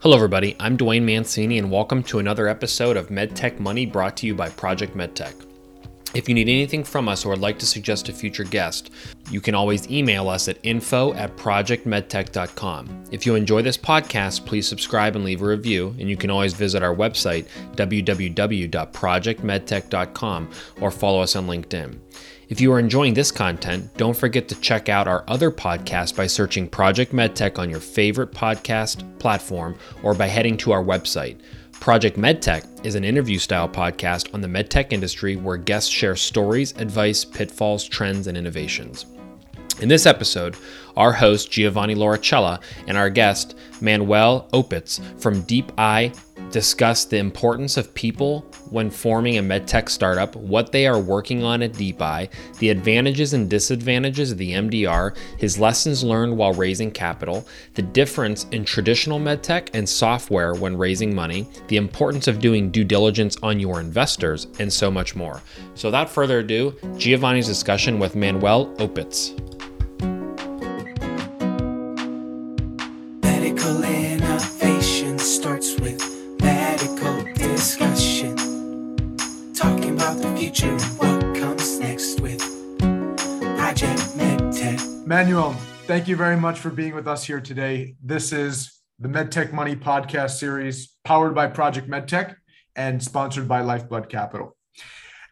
Hello everybody, I'm Dwayne Mancini and welcome to another episode of MedTech Money brought to you by Project MedTech. If you need anything from us or would like to suggest a future guest, you can always email us at info@projectmedtech.com. If you enjoy this podcast, please subscribe and leave a review, and you can always visit our website, www.projectmedtech.com, or follow us on LinkedIn. If you are enjoying this content, don't forget to check out our other podcast by searching Project MedTech on your favorite podcast platform or by heading to our website. Project MedTech is an interview-style podcast on the medtech industry where guests share stories, advice, pitfalls, trends, and innovations. In this episode, our host, Giovanni Lauricella, and our guest, Manuel Opitz from DeepEye discuss the importance of people when forming a medtech startup, what they are working on at DeepEye, the advantages and disadvantages of the MDR, his lessons learned while raising capital, the difference in traditional medtech and software when raising money, the importance of doing due diligence on your investors, and so much more. So without further ado, Giovanni's discussion with Manuel Opitz. Medical innovation starts with medical discussion, talking about the future and what comes next with Project MedTech. Manuel, thank you very much for being with us here today. This is the MedTech Money podcast series powered by Project MedTech and sponsored by Lifeblood Capital.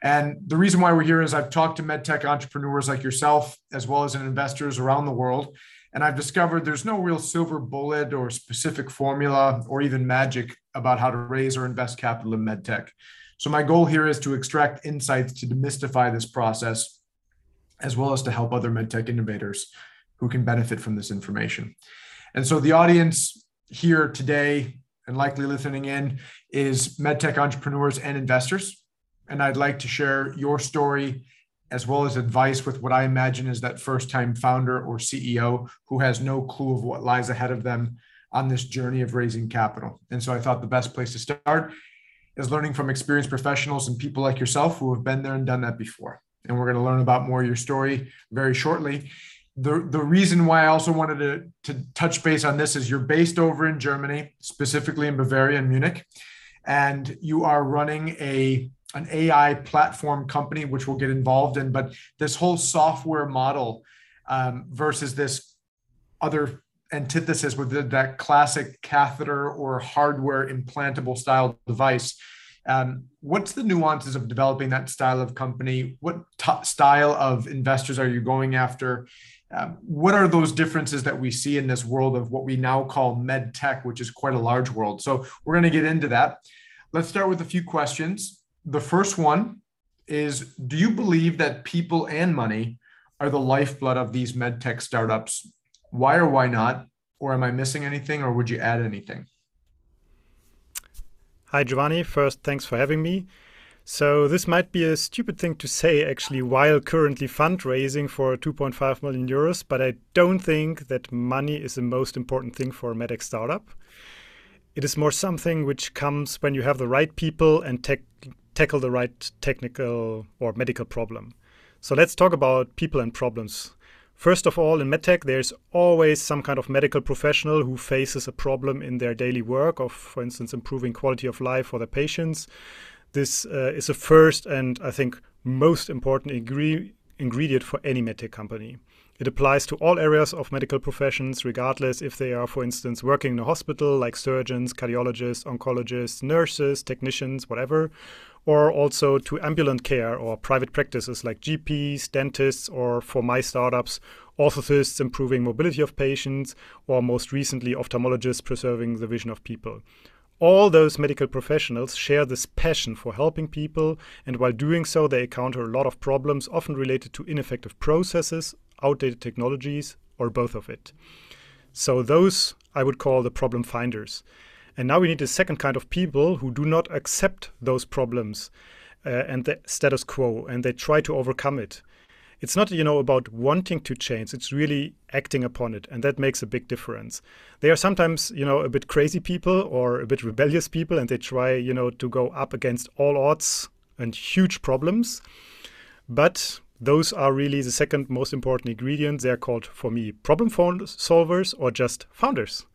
And the reason why we're here is I've talked to MedTech entrepreneurs like yourself, as well as investors around the world, and I've discovered there's no real silver bullet or specific formula or even magic about how to raise or invest capital in medtech. So my goal here is to extract insights to demystify this process, as well as to help other medtech innovators who can benefit from this information. And so the audience here today and likely listening in is medtech entrepreneurs and investors. And I'd like to share your story as well as advice with what I imagine is that first-time founder or CEO who has no clue of what lies ahead of them on this journey of raising capital. And so I thought the best place to start is learning from experienced professionals and people like yourself who have been there and done that before. And we're going to learn about more of your story very shortly. The reason why I also wanted to touch base on this is you're based over in Germany, specifically in Bavaria and Munich, and you are running an AI platform company, which we'll get involved in, but this whole software model versus this other antithesis with that classic catheter or hardware implantable style device. What's the nuances of developing that style of company? What style of investors are you going after? What are those differences that we see in this world of what we now call med tech, which is quite a large world? So we're going to get into that. Let's start with a few questions. The first one is, do you believe that people and money are the lifeblood of these medtech startups? Why or why not? Or am I missing anything, or would you add anything? Hi, Giovanni. First, thanks for having me. So this might be a stupid thing to say, actually, while currently fundraising for 2.5 million euros, but I don't think that money is the most important thing for a medtech startup. It is more something which comes when you have the right people and tackle the right technical or medical problem. So let's talk about people and problems. First of all, in medtech, there's always some kind of medical professional who faces a problem in their daily work of, for instance, improving quality of life for the patients. This is the first and I think most important ingredient for any medtech company. It applies to all areas of medical professions, regardless if they are, for instance, working in a hospital like surgeons, cardiologists, oncologists, nurses, technicians, whatever, or also to ambulant care or private practices like GPs, dentists, or for my startups, orthotists improving mobility of patients, or most recently ophthalmologists preserving the vision of people. All those medical professionals share this passion for helping people, and while doing so, they encounter a lot of problems, often related to ineffective processes, outdated technologies, or both of it. So those I would call the problem finders. And now we need a second kind of people who do not accept those problems and the status quo, and they try to overcome it. It's not, about wanting to change. It's really acting upon it, and that makes a big difference. They are sometimes, a bit crazy people or a bit rebellious people, and they try, to go up against all odds and huge problems. But those are really the second most important ingredient. They're called, for me, problem solvers or just founders.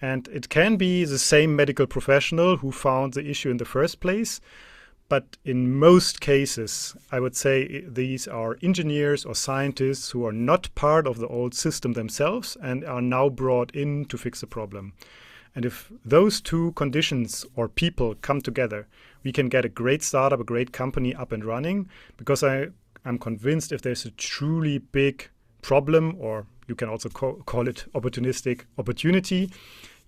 And it can be the same medical professional who found the issue in the first place. But in most cases, I would say these are engineers or scientists who are not part of the old system themselves and are now brought in to fix the problem. And if those two conditions or people come together, we can get a great startup, a great company up and running, because I'm convinced if there's a truly big problem, or you can also call it opportunistic opportunity,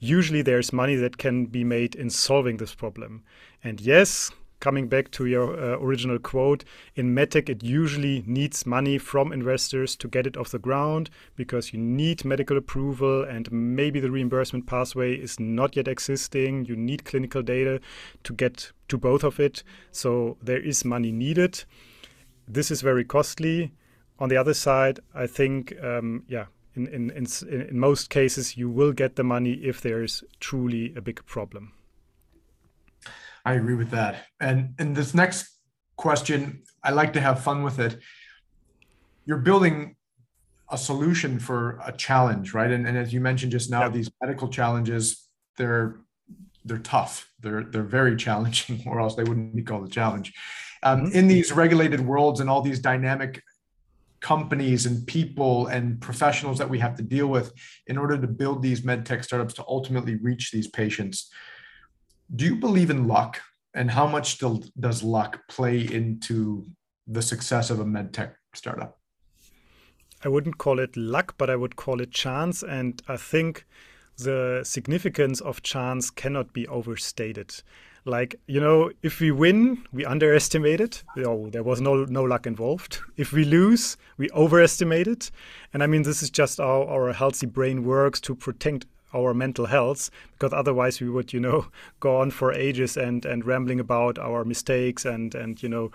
usually there's money that can be made in solving this problem. And yes, coming back to your original quote, in medtech it usually needs money from investors to get it off the ground, because you need medical approval and maybe the reimbursement pathway is not yet existing. You need clinical data to get to both of it. So there is money needed. This is very costly. On the other side, I think, in most cases, you will get the money if there is truly a big problem. I agree with that. And in this next question, I like to have fun with it. You're building a solution for a challenge, right? And as you mentioned just now, these medical challenges, they're tough. They're very challenging, or else they wouldn't be called a challenge. In these regulated worlds and all these dynamic companies and people and professionals that we have to deal with in order to build these med tech startups to ultimately reach these patients, do you believe in luck, and how much does luck play into the success of a medtech startup? I wouldn't call it luck, but I would call it chance. And I think the significance of chance cannot be overstated. Like, you know, if we win, we underestimate it. Oh, there was no luck involved. If we lose, we overestimate it. And I mean, this is just how our healthy brain works to protect our mental health, because otherwise we would, you know, go on for ages and rambling about our mistakes and you know,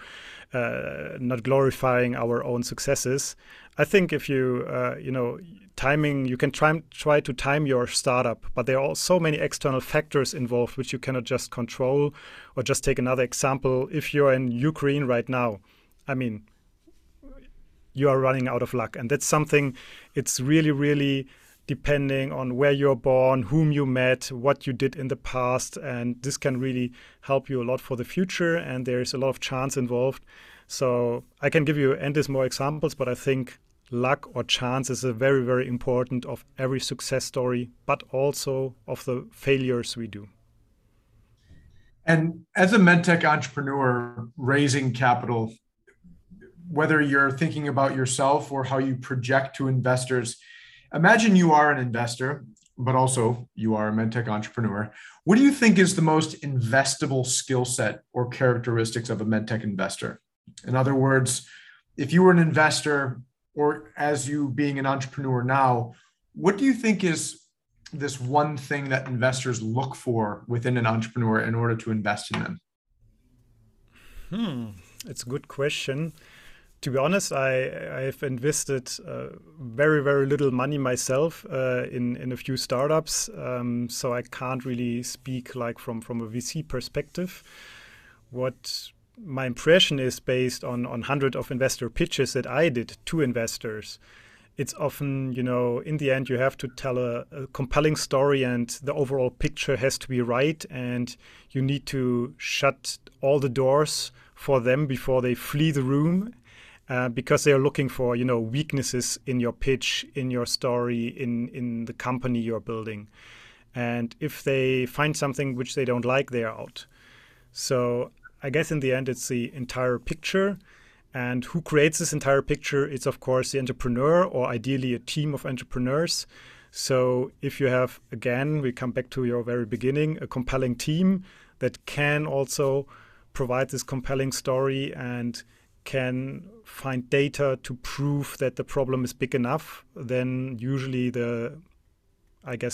not glorifying our own successes. I think if you, you know, timing, you can try to time your startup, but there are so many external factors involved which you cannot just control. Or just take another example. If you're in Ukraine right now, I mean, you are running out of luck. And that's something, it's really, really depending on where you're born, whom you met, what you did in the past. And this can really help you a lot for the future. And there's a lot of chance involved. So I can give you endless more examples, but I think luck or chance is a very, very important of every success story, but also of the failures we do. And as a medtech entrepreneur raising capital, whether you're thinking about yourself or how you project to investors, imagine you are an investor, but also you are a medtech entrepreneur. What do you think is the most investable skill set or characteristics of a medtech investor? In other words, if you were an investor, or as you being an entrepreneur now, what do you think is this one thing that investors look for within an entrepreneur in order to invest in them? It's a good question. To be honest, I have invested very, very little money myself in a few startups, so I can't really speak like from a VC perspective. What my impression is based on hundreds of investor pitches that I did to investors, it's often, you know, in the end you have to tell a compelling story and the overall picture has to be right, and you need to shut all the doors for them before they flee the room. Because they are looking for, you know, weaknesses in your pitch, in your story, in the company you're building. And if they find something which they don't like, they are out. So I guess in the end, it's the entire picture. And who creates this entire picture? It's, of course, the entrepreneur, or ideally a team of entrepreneurs. So if you have, again, we come back to your very beginning, a compelling team that can also provide this compelling story and can find data to prove that the problem is big enough, then usually the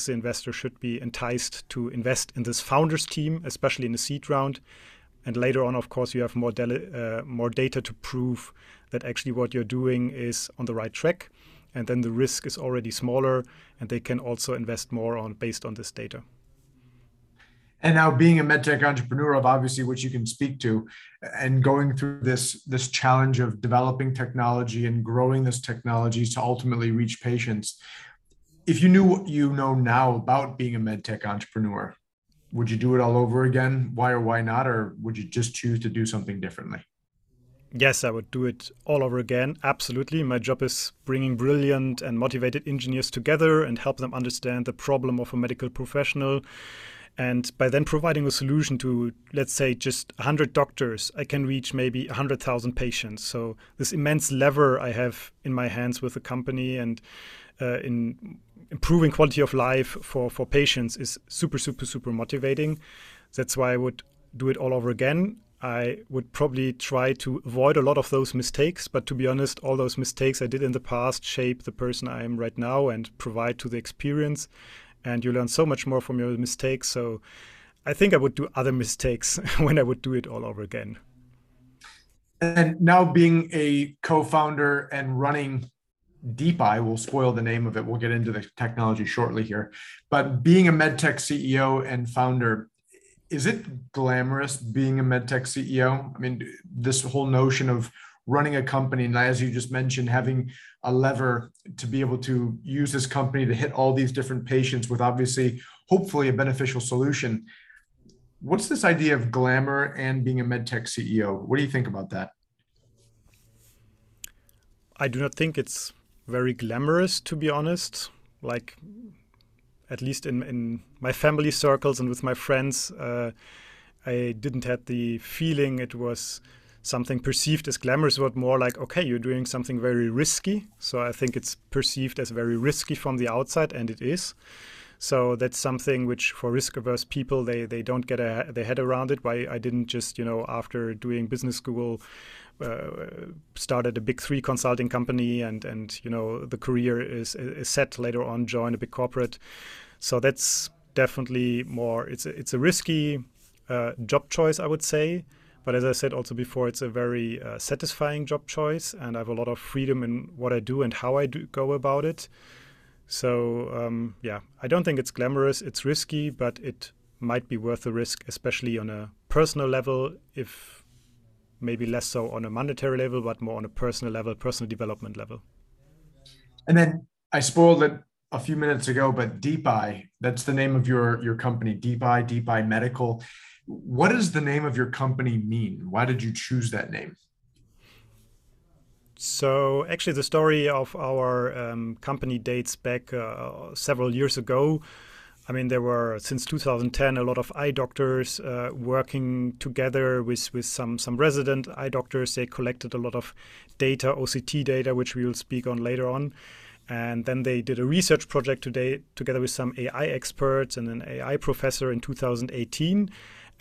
investor should be enticed to invest in this founders team, especially in a seed round. And later on, of course, you have more data to prove that actually what you're doing is on the right track. And then the risk is already smaller, and they can also invest more based on this data. And now, being a medtech entrepreneur, of obviously which you can speak to, and going through this challenge of developing technology and growing this technology to ultimately reach patients, If you knew what you know now about being a medtech entrepreneur, would you do it all over again? Why or why not? Or would you just choose to do something differently? Yes, I would do it all over again. Absolutely. My job is bringing brilliant and motivated engineers together and help them understand the problem of a medical professional. And by then providing a solution to, let's say, just 100 doctors, I can reach maybe 100,000 patients. So this immense lever I have in my hands with the company and in improving quality of life for patients is super, super, super motivating. That's why I would do it all over again. I would probably try to avoid a lot of those mistakes, but to be honest, all those mistakes I did in the past shape the person I am right now and provide to the experience. And you learn so much more from your mistakes. So I think I would do other mistakes when I would do it all over again. And now being a co-founder and running DeepEye, we'll spoil the name of it. We'll get into the technology shortly here. But being a medtech CEO and founder, is it glamorous being a medtech CEO? I mean, this whole notion of running a company, and as you just mentioned, having a lever to be able to use this company to hit all these different patients with obviously, hopefully a beneficial solution. What's this idea of glamour and being a medtech CEO? What do you think about that? I do not think it's very glamorous, to be honest. Like, at least in my family circles and with my friends, I didn't have the feeling it was something perceived as glamorous, but more like, okay, you're doing something very risky. So I think it's perceived as very risky from the outside, and it is. So that's something which for risk-averse people, they don't get their head around it. Why I didn't just, you know, after doing business school, started a big three consulting company and you know, the career is set later on, join a big corporate. So that's definitely more, it's a risky job choice, I would say. But as I said also before, it's a very satisfying job choice, and I have a lot of freedom in what I do and how I go about it. So yeah, I don't think it's glamorous, it's risky, but it might be worth the risk, especially on a personal level, if maybe less so on a monetary level, but more on a personal level, personal development level. And then I spoiled it a few minutes ago, but DeepEye, that's the name of your company, DeepEye, DeepEye Medical. What does the name of your company mean? Why did you choose that name? So actually the story of our company dates back several years ago. I mean, there were, since 2010, a lot of eye doctors working together with some resident eye doctors. They collected a lot of data, OCT data, which we will speak on later on. And then they did a research project together with some AI experts and an AI professor in 2018.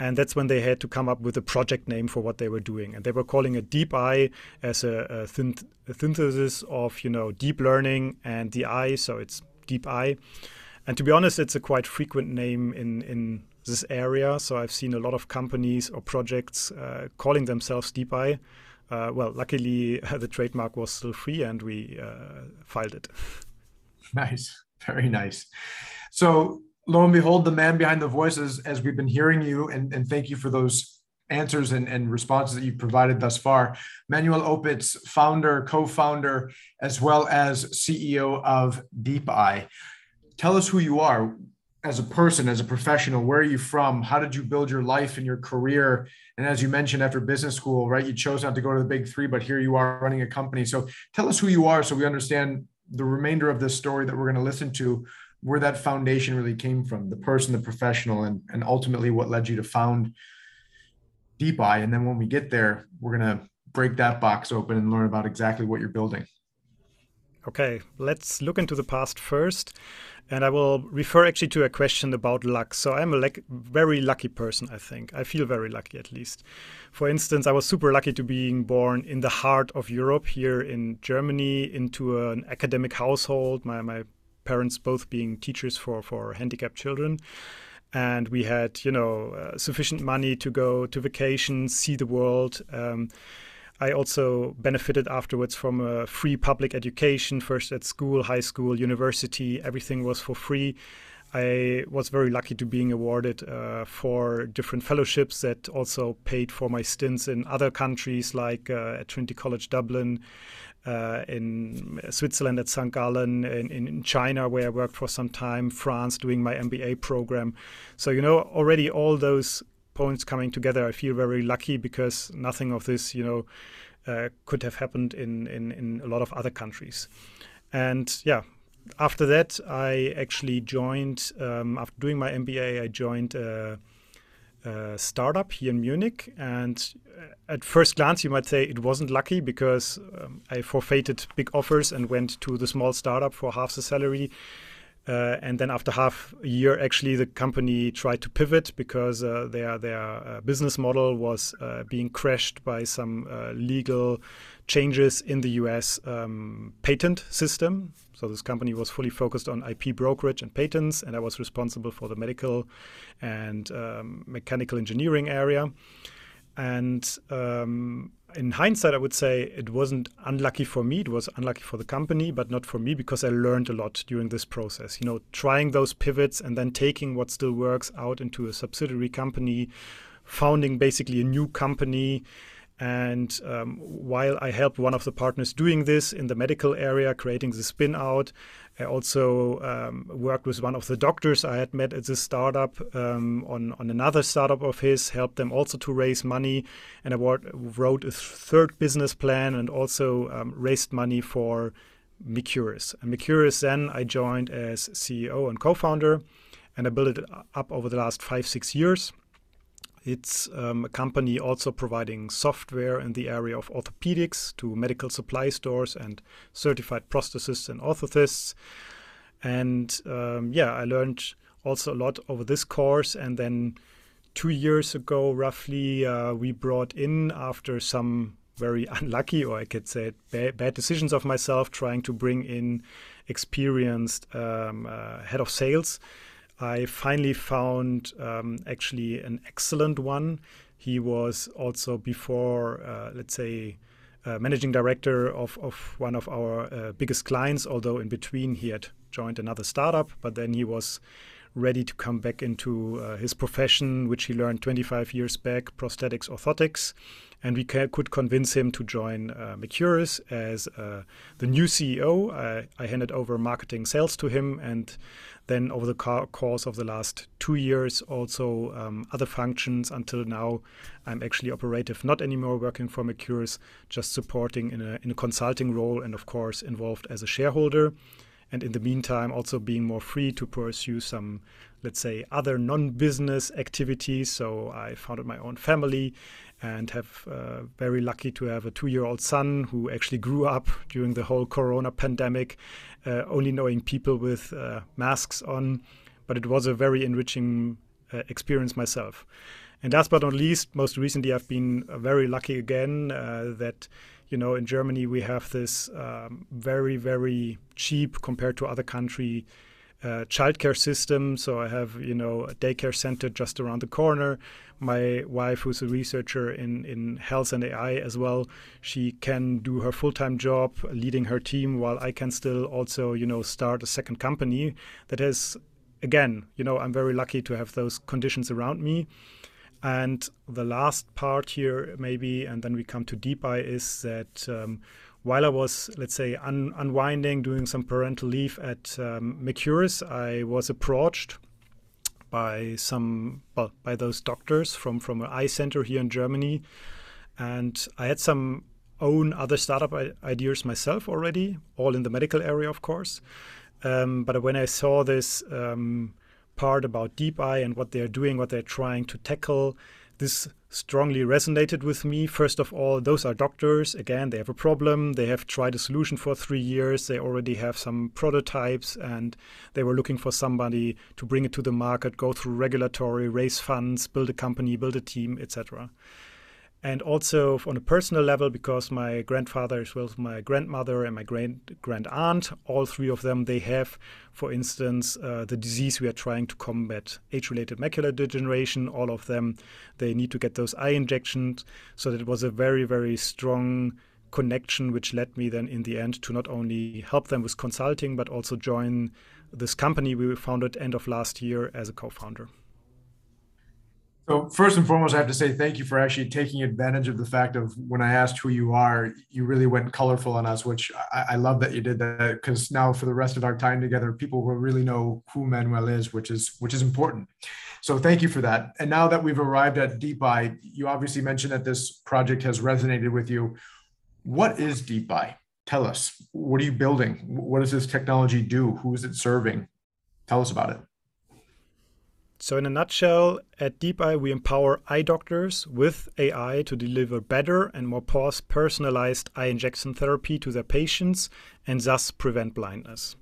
And that's when they had to come up with a project name for what they were doing. And they were calling it DeepEye as a synthesis of, you know, deep learning and the eye. So it's DeepEye. And to be honest, it's a quite frequent name in this area. So I've seen a lot of companies or projects calling themselves DeepEye. Well, luckily, the trademark was still free and we filed it. Nice. Very nice. So lo and behold, the man behind the voices, as we've been hearing you, and thank you for those answers and responses that you've provided thus far. Manuel Opitz, founder, co-founder, as well as CEO of DeepEye. Tell us who you are as a person, as a professional. Where are you from? How did you build your life and your career? And as you mentioned, after business school, right, you chose not to go to the big three, but here you are running a company. So tell us who you are so we understand the remainder of this story that we're going to listen to, where that foundation really came from, the person, the professional, and ultimately what led you to found DeepEye. And then when we get there, we're going to break that box open and learn about exactly what you're building. Okay, let's look into the past first. And I will refer actually to a question about luck. So I'm a very lucky person, I think. I feel very lucky, at least. For instance, I was super lucky to being born in the heart of Europe, here in Germany, into an academic household. My parents both being teachers for handicapped children. And we had, you know, sufficient money to go to vacations, see the world. I also benefited afterwards from a free public education, first at school, high school, university. Everything was for free. I was very lucky to being awarded 4 different fellowships that also paid for my stints in other countries, like at Trinity College Dublin, in Switzerland at St. Gallen, in China, where I worked for some time, France, doing my MBA program. So, you know, already all those points coming together, I feel very lucky, because nothing of this, you know, could have happened in a lot of other countries. And yeah, after that, I actually joined, after doing my MBA, I joined a startup here in Munich. And at first glance, you might say it wasn't lucky, because I forfeited big offers and went to the small startup for half the salary. And then after half a year, actually, the company tried to pivot, because their business model was being crashed by some legal changes in the US patent system. So this company was fully focused on IP brokerage and patents, and I was responsible for the medical and mechanical engineering area. And in hindsight, I would say it wasn't unlucky for me. It was unlucky for the company, but not for me, because I learned a lot during this process. You know, trying those pivots and then taking what still works out into a subsidiary company, founding basically a new company. And while I helped one of the partners doing this in the medical area, creating the spin out, I also worked with one of the doctors I had met at this startup on another startup of his, helped them also to raise money. And I wrote a third business plan and also raised money for Mecuris. And Mecuris then I joined as CEO and co-founder, and I built it up over the last 5-6 years. It's a company also providing software in the area of orthopedics to medical supply stores and certified prosthetists and orthotists. And yeah, I learned also a lot over this course. And then 2 years ago, roughly, we brought in, after some very unlucky, or I could say bad decisions of myself, trying to bring in experienced head of sales. I finally found actually an excellent one. He was also before, let's say, managing director of one of our biggest clients, although in between he had joined another startup, but then he was ready to come back into his profession, which he learned 25 years back, prosthetics, orthotics. And we could convince him to join Mecuris as the new CEO. I handed over marketing sales to him, and then over the course of the last 2 years, also other functions until now. I'm actually operative, not anymore working for Mecuris, just supporting in a consulting role, and of course involved as a shareholder. And in the meantime, also being more free to pursue some, let's say, other non-business activities. So I founded my own family and have very lucky to have a 2-year-old son who actually grew up during the whole Corona pandemic, only knowing people with masks on. But it was a very enriching experience myself. And last but not least, most recently, I've been very lucky again that, you know, in Germany, we have this very, very cheap compared to other country childcare system. So I have, you know, a daycare center just around the corner. My wife, who's a researcher in health and AI as well, she can do her full-time job leading her team, while I can still also, you know, start a second company. That is, again, you know, I'm very lucky to have those conditions around me. And the last part here, maybe, and then we come to DeepEye, is that while I was, let's say, unwinding, doing some parental leave at Mecuris, I was approached by some, well, by those doctors from an eye center here in Germany. And I had some own other startup ideas myself already, all in the medical area, of course. But when I saw this part about DeepEye and what they're doing, what they're trying to tackle, this strongly resonated with me. First of all, those are doctors. Again, they have a problem. They have tried a solution for 3 years. They already have some prototypes, and they were looking for somebody to bring it to the market, go through regulatory, raise funds, build a company, build a team, etc. And also on a personal level, because my grandfather as well as my grandmother and my grand aunt, all three of them, they have, for instance, the disease we are trying to combat, age-related macular degeneration. All of them, they need to get those eye injections. So that was a very, very strong connection, which led me then in the end to not only help them with consulting, but also join this company we founded end of last year as a co-founder. So first and foremost, I have to say thank you for actually taking advantage of the fact of when I asked who you are, you really went colorful on us, which I love that you did that, because now for the rest of our time together, people will really know who Manuel is, which is important. So thank you for that. And now that we've arrived at DeepEye, you obviously mentioned that this project has resonated with you. What is DeepEye? Tell us, what are you building? What does this technology do? Who is it serving? Tell us about it. So in a nutshell, at DeepEye, we empower eye doctors with AI to deliver better and more personalized eye injection therapy to their patients and thus prevent blindness.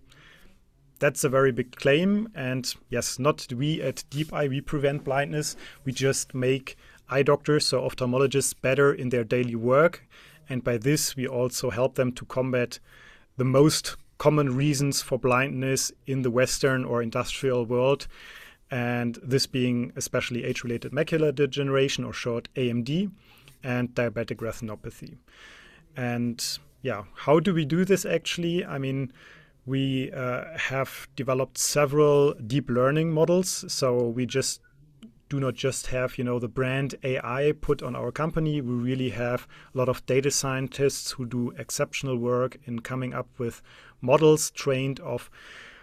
That's a very big claim. And yes, not we at DeepEye, we prevent blindness. We just make eye doctors, so ophthalmologists, better in their daily work. And by this, we also help them to combat the most common reasons for blindness in the Western or industrial world. And this being especially age-related macular degeneration, or short AMD, and diabetic retinopathy. And yeah, how do we do this actually? I mean, we have developed several deep learning models. So we just do not just have, you know, the brand AI put on our company. We really have a lot of data scientists who do exceptional work in coming up with models trained of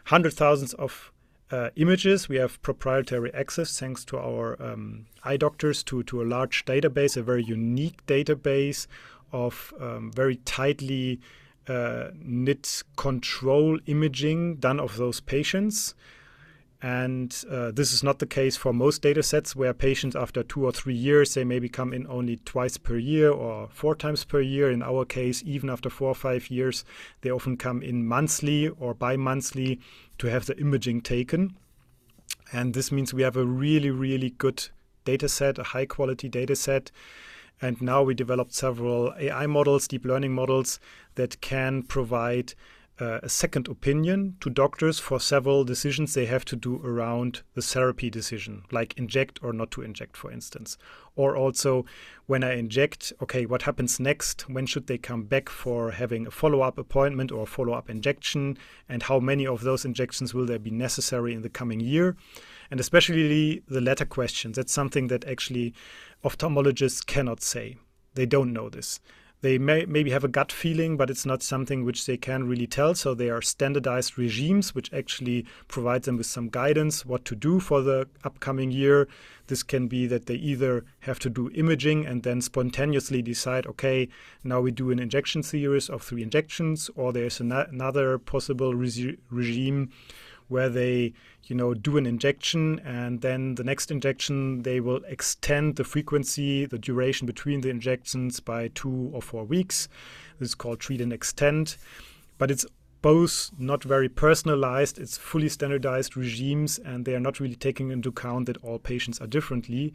hundreds of thousands of images. We have proprietary access thanks to our eye doctors to a large database, a very unique database of very tightly knit control imaging done of those patients. And this is not the case for most data sets, where patients after 2 or 3 years, they maybe come in only twice per year or 4 times per year. In our case, even after 4 or 5 years, they often come in monthly or bi-monthly to have the imaging taken. And this means we have a really, really good data set, a high quality data set. And now we developed several AI models, deep learning models, that can provide a second opinion to doctors for several decisions they have to do around the therapy decision, like inject or not to inject, for instance. Or also, when I inject, okay, what happens next? When should they come back for having a follow-up appointment or a follow-up injection? And how many of those injections will there be necessary in the coming year? And especially the latter questions. That's something that actually ophthalmologists cannot say. They don't know this. They maybe have a gut feeling, but it's not something which they can really tell. So they are standardized regimes which actually provide them with some guidance what to do for the upcoming year. This can be that they either have to do imaging and then spontaneously decide, okay, now we do an injection series of 3 injections, or there's another possible regime where they, you know, do an injection and then the next injection, they will extend the frequency, the duration between the injections by 2 or 4 weeks. This is called treat and extend. But it's both not very personalized. It's fully standardized regimes, and they are not really taking into account that all patients are differently.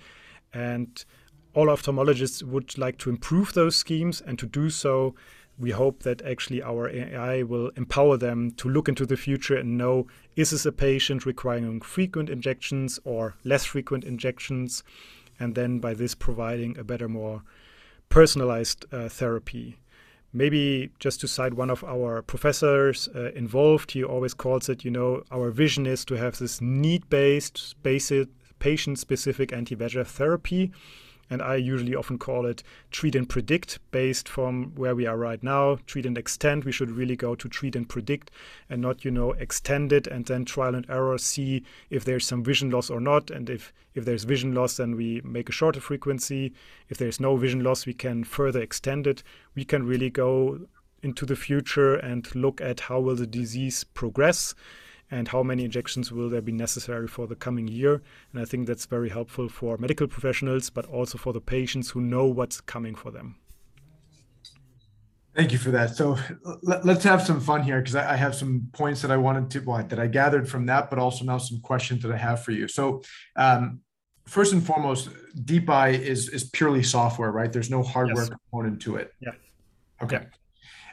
And all ophthalmologists would like to improve those schemes, and to do so, we hope that actually our AI will empower them to look into the future and know, is this a patient requiring frequent injections or less frequent injections? And then by this providing a better, more personalized therapy. Maybe just to cite one of our professors involved, he always calls it, you know, our vision is to have this need-based, basic, patient-specific anti-VEGF therapy. And I usually often call it treat and predict, based from where we are right now. Treat and extend, we should really go to treat and predict and not, you know, extend it and then trial and error, see if there's some vision loss or not. And if there's vision loss, then we make a shorter frequency. If there's no vision loss, we can further extend it. We can really go into the future and look at how will the disease progress and how many injections will there be necessary for the coming year. And I think that's very helpful for medical professionals, but also for the patients who know what's coming for them. Thank you for that. So let's have some fun here, because I have some points that I gathered from that, but also now some questions that I have for you. So first and foremost, DeepEye is purely software, right? There's no hardware component to it. Yeah. Okay.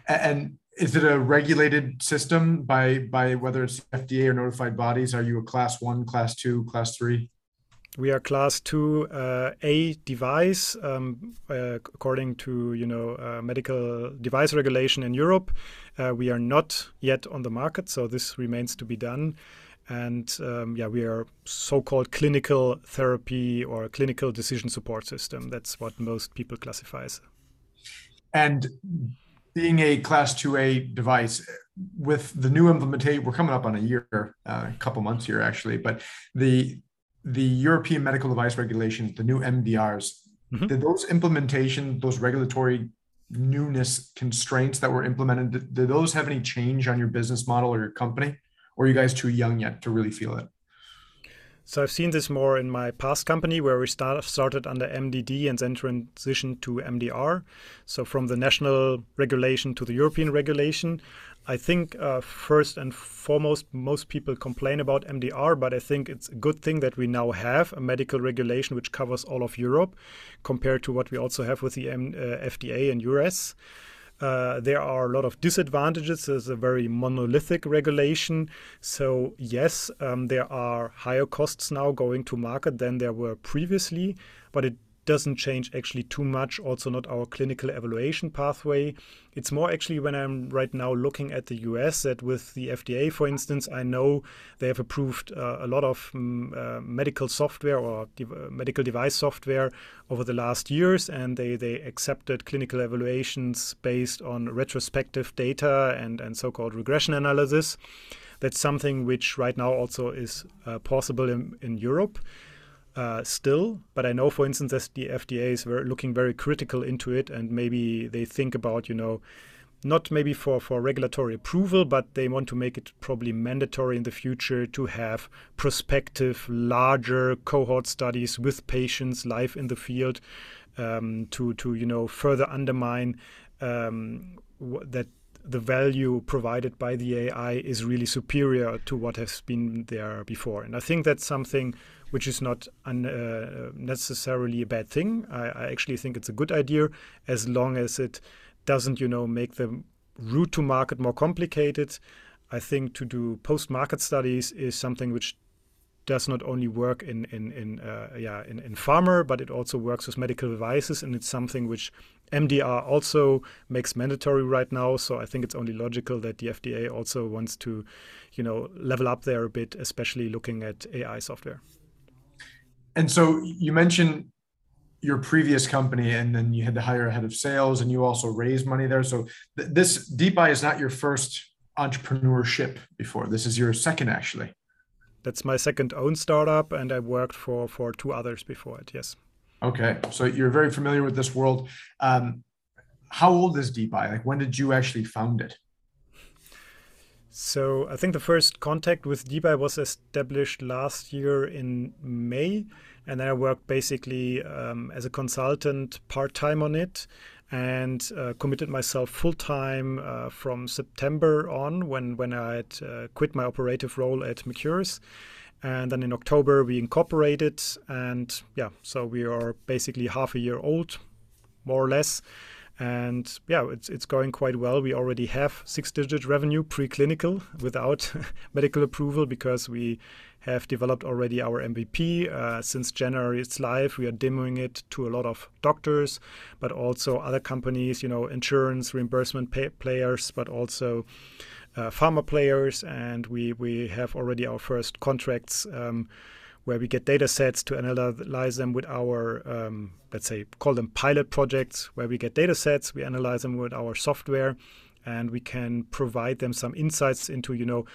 Yeah. And is it a regulated system by whether it's FDA or notified bodies? Are you a class 1, class 2, class 3? We are class 2 A device according to medical device regulation in Europe. We are not yet on the market, so this remains to be done. And we are so-called clinical therapy or clinical decision support system. That's what most people classify as. And being a class 2A device, with the new implementation, we're coming up on a year, a couple months here actually, but the European medical device regulations, the new MDRs, mm-hmm. did those implementation, those regulatory newness constraints that were implemented, did those have any change on your business model or your company? Or are you guys too young yet to really feel it? So I've seen this more in my past company where we started under MDD and then transitioned to MDR. So from the national regulation to the European regulation. I think first and foremost, most people complain about MDR, but I think it's a good thing that we now have a medical regulation which covers all of Europe compared to what we also have with the FDA and US. There are a lot of disadvantages. There's a very monolithic regulation. So yes, there are higher costs now going to market than there were previously, but it doesn't change actually too much. Also not our clinical evaluation pathway. It's more actually when I'm right now looking at the US that with the FDA, for instance, I know they have approved a lot of medical software or medical device software over the last years, and they accepted clinical evaluations based on retrospective data and so-called regression analysis. That's something which right now also is possible in Europe. Still, but I know, for instance, that the FDA is looking very critical into it, and maybe they think about, not maybe for regulatory approval, but they want to make it probably mandatory in the future to have prospective, larger cohort studies with patients live in the field to further undermine that the value provided by the AI is really superior to what has been there before. And I think that's something which is not necessarily a bad thing. I actually think it's a good idea as long as it doesn't, make the route to market more complicated. I think to do post-market studies is something which does not only work in pharma, but it also works with medical devices, and it's something which MDR also makes mandatory right now. So I think it's only logical that the FDA also wants to, level up there a bit, especially looking at AI software. And so you mentioned your previous company, and then you had to hire a head of sales, and you also raised money there. So this DeepEye is not your first entrepreneurship before. This is your second, actually. That's my second own startup, and I worked for two others before it, yes. Okay, so you're very familiar with this world. How old is DeepEye? Like, when did you actually found it? So I think the first contact with DeepEye was established last year in May, and then I worked basically as a consultant part-time on it, and committed myself full-time from September on when I had quit my operative role at Mecuris. And then in October we incorporated, and so we are basically half a year old, more or less. And it's going quite well. We already have 6-digit revenue preclinical without medical approval, because we have developed already our MVP. Since January it's live. We are demoing it to a lot of doctors, but also other companies, insurance, reimbursement players, but also pharma players. And we have already our first contracts where we get data sets to analyze them with our, call them pilot projects, where we get data sets, we analyze them with our software, and we can provide them some insights into,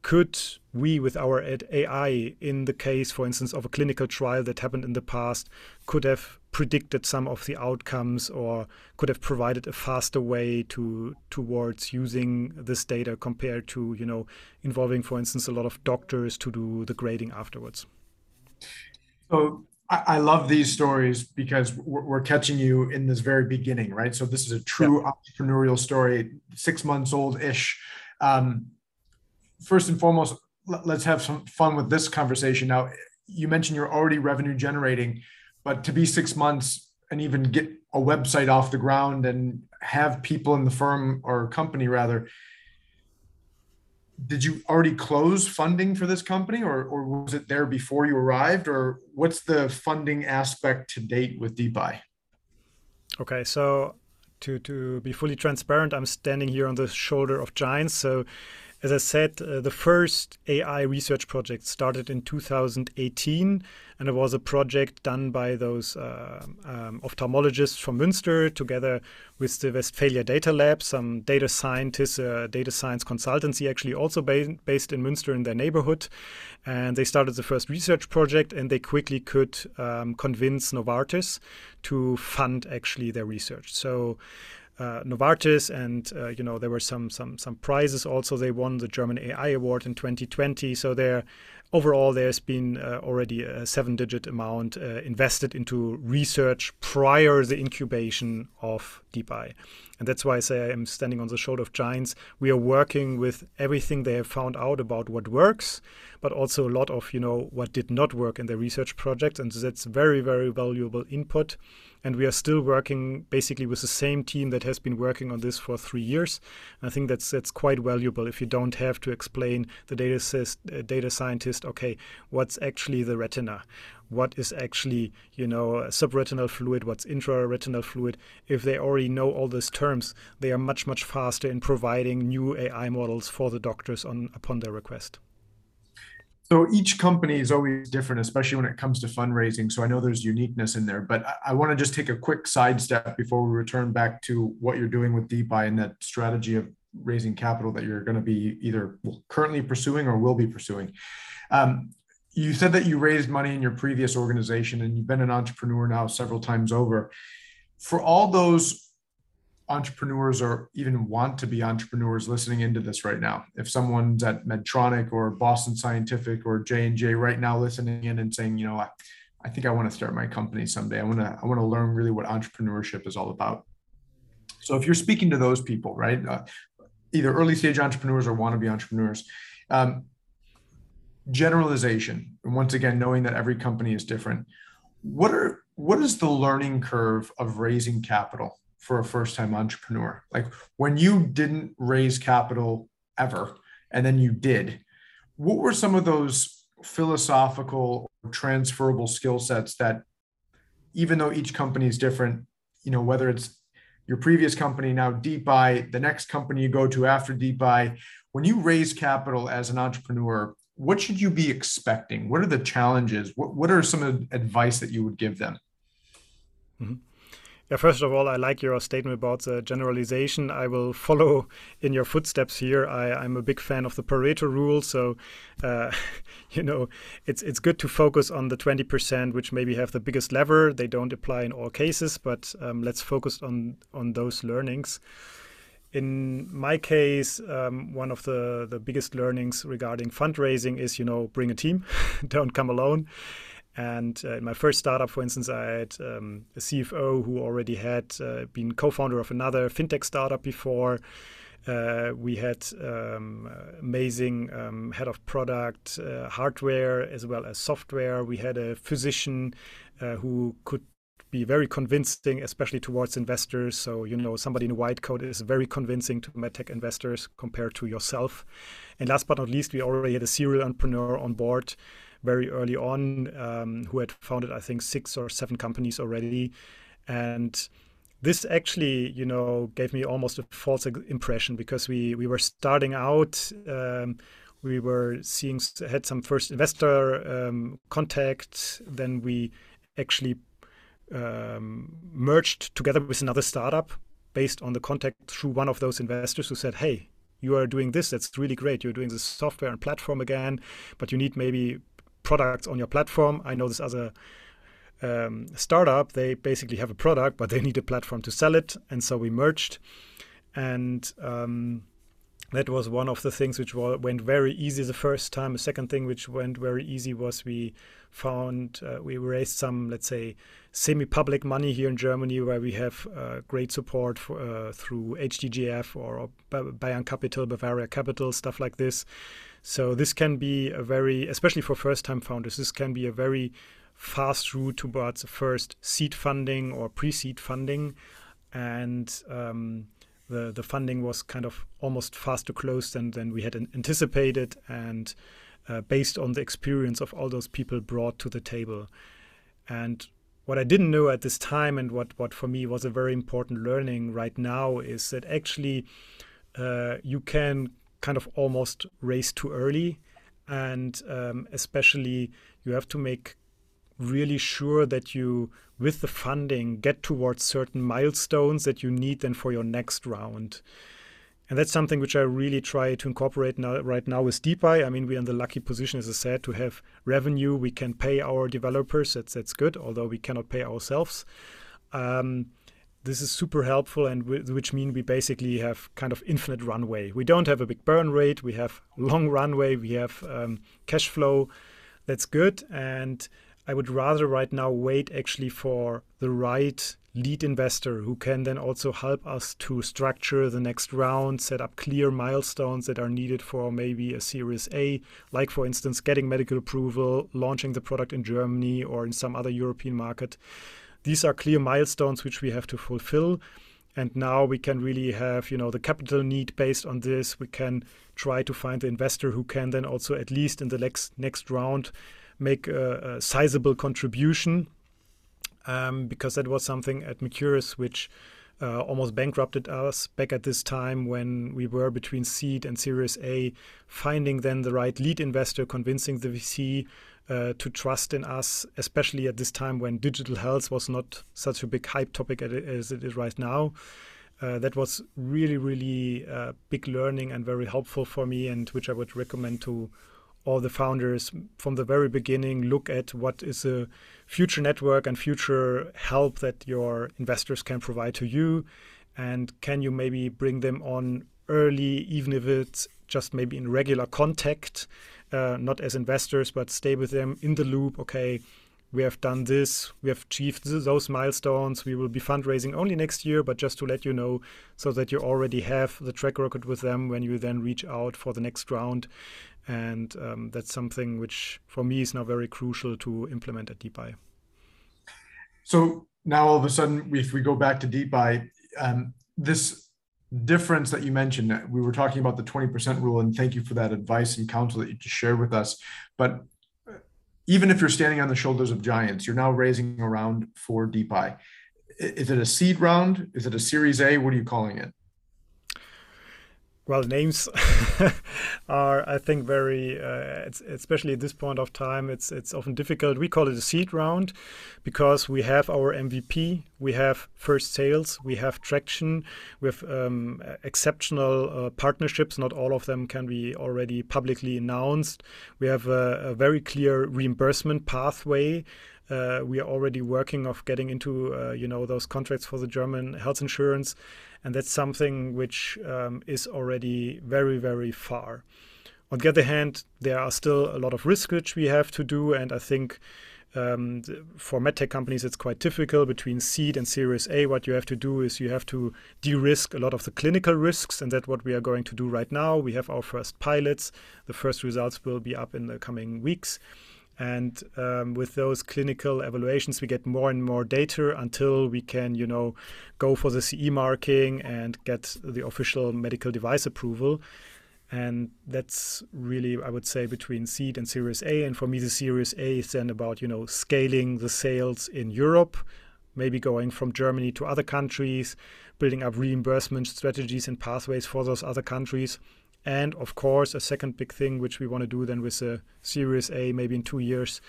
could we with our AI, in the case, for instance, of a clinical trial that happened in the past, could have predicted some of the outcomes or could have provided a faster way towards using this data compared to, involving, for instance, a lot of doctors to do the grading afterwards. So I love these stories because we're catching you in this very beginning, right? So this is a true entrepreneurial story, 6 months old-ish. First and foremost, let's have some fun with this conversation. Now, you mentioned you're already revenue generating, but to be 6 months and even get a website off the ground and have people in the firm or company rather, did you already close funding for this company, or was it there before you arrived, or what's the funding aspect to date with DeepEye? Okay, so to be fully transparent, I'm standing here on the shoulder of giants. So as I said, the first AI research project started in 2018, and it was a project done by those ophthalmologists from Münster together with the Westphalia Data Lab, some data scientists, data science consultancy actually also based in Münster in their neighborhood. And they started the first research project, and they quickly could convince Novartis to fund actually their research. So Novartis, and you know, there were some prizes also. They won the German AI Award in 2020. So there, overall, there's been already a seven-digit amount invested into research prior the incubation of DeepEye, and that's why I say I am standing on the shoulder of giants. We are working with everything they have found out about what works, but also a lot of, you know, what did not work in the research project, and that's very, very valuable input. And we are still working basically with the same team that has been working on this for 3 years. And I think that's quite valuable if you don't have to explain the data scientist, okay, what's actually the retina? What is actually, you know, subretinal fluid, what's intraretinal fluid? If they already know all these terms, they are much, much faster in providing new AI models for the doctors upon their request. So each company is always different, especially when it comes to fundraising. So I know there's uniqueness in there, but I want to just take a quick sidestep before we return back to what you're doing with DeepEye and that strategy of raising capital that you're going to be either currently pursuing or will be pursuing. You said that you raised money in your previous organization and you've been an entrepreneur now several times over. For all those entrepreneurs or even want to be entrepreneurs listening into this right now, if someone's at Medtronic or Boston Scientific or J&J right now listening in and saying, you know, I think I want to start my company someday. I want to learn really what entrepreneurship is all about. So if you're speaking to those people, right, either early stage entrepreneurs or want to be entrepreneurs, generalization, and once again, knowing that every company is different, what is the learning curve of raising capital for a first-time entrepreneur? Like when you didn't raise capital ever, and then you did, what were some of those philosophical or transferable skill sets that, even though each company is different, you know, whether it's your previous company, now DeepEye, the next company you go to after DeepEye, when you raise capital as an entrepreneur, what should you be expecting? What are the challenges? What are some advice that you would give them? Mm-hmm. Yeah, first of all, I like your statement about the generalization. I will follow in your footsteps here. I'm a big fan of the Pareto rule. So, you know, it's good to focus on the 20%, which maybe have the biggest lever. They don't apply in all cases, but let's focus on those learnings. In my case, one of the biggest learnings regarding fundraising is, you know, bring a team, don't come alone. And in my first startup, for instance, I had a CFO who already had been co-founder of another fintech startup before. We had amazing head of product, hardware, as well as software. We had a physician who could be very convincing, especially towards investors. So, you know, somebody in a white coat is very convincing to medtech investors compared to yourself. And last but not least, we already had a serial entrepreneur on board very early on who had founded, I think, 6 or 7 companies already. And this actually, you know, gave me almost a false impression because we were starting out. We were had some first investor contact. Then we actually merged together with another startup based on the contact through one of those investors who said, hey, you are doing this, that's really great, you're doing this software and platform again, but you need maybe products on your platform. I know this other startup, they basically have a product but they need a platform to sell it, and so we merged. And that was one of the things which went very easy the first time. The second thing which went very easy was we raised some, let's say, semi-public money here in Germany, where we have great support for, through HTGF or Bayern Capital, Bavaria Capital, stuff like this. So this can be a very, especially for first-time founders, this can be a very fast route towards first seed funding or pre-seed funding. And the funding was kind of almost faster closed than we had anticipated, and based on the experience of all those people brought to the table. And what I didn't know at this time, and what for me was a very important learning right now, is that actually you can kind of almost race too early, and especially you have to make really sure that you, with the funding, get towards certain milestones that you need then for your next round. And that's something which I really try to incorporate now, right now with DeepEye. I mean, we're in the lucky position, as I said, to have revenue. We can pay our developers. That's good, although we cannot pay ourselves. This is super helpful, and which means we basically have kind of infinite runway. We don't have a big burn rate. We have long runway. We have cash flow. That's good. And I would rather right now wait actually for the right lead investor who can then also help us to structure the next round, set up clear milestones that are needed for maybe a Series A, like for instance, getting medical approval, launching the product in Germany or in some other European market. These are clear milestones which we have to fulfill. And now we can really have, you know, the capital need based on this. We can try to find the investor who can then also, at least in the next round, make a sizable contribution. Because that was something at Mercurius which almost bankrupted us back at this time when we were between seed and Series A, finding then the right lead investor, convincing the VC to trust in us, especially at this time when digital health was not such a big hype topic as it is right now. That was really, really big learning and very helpful for me, and which I would recommend to all the founders from the very beginning. Look at what is a future network and future help that your investors can provide to you, and can you maybe bring them on early, even if it's just maybe in regular contact, not as investors, but stay with them in the loop. Okay, we have done this, we have achieved those milestones, we will be fundraising only next year, but just to let you know, so that you already have the track record with them when you then reach out for the next round. And that's something which, for me, is now very crucial to implement at DeepEye. So now all of a sudden, if we go back to DeepEye, this difference that you mentioned, we were talking about the 20% rule, and thank you for that advice and counsel that you just shared with us. But even if you're standing on the shoulders of giants, you're now raising a round for DeepEye. Is it a seed round? Is it a Series A? What are you calling it? Well, names are, I think, very, especially at this point of time, it's often difficult. We call it a seed round because we have our MVP, we have first sales, we have traction, we have exceptional partnerships. Not all of them can be already publicly announced. We have a very clear reimbursement pathway. We are already working of getting into, you know, those contracts for the German health insurance. And that's something which is already very, very far. On the other hand, there are still a lot of risks which we have to do. And I think for medtech companies, it's quite difficult. Between seed and Series A, what you have to do is you have to de-risk a lot of the clinical risks. And that's what we are going to do right now. We have our first pilots. The first results will be up in the coming weeks. And with those clinical evaluations, we get more and more data until we can, you know, go for the CE marking and get the official medical device approval. And that's really, I would say, between seed and Series A. And for me, the Series A is then about, you know, scaling the sales in Europe, maybe going from Germany to other countries, building up reimbursement strategies and pathways for those other countries. And of course, a second big thing which we want to do then with a Series A, maybe in 2 years,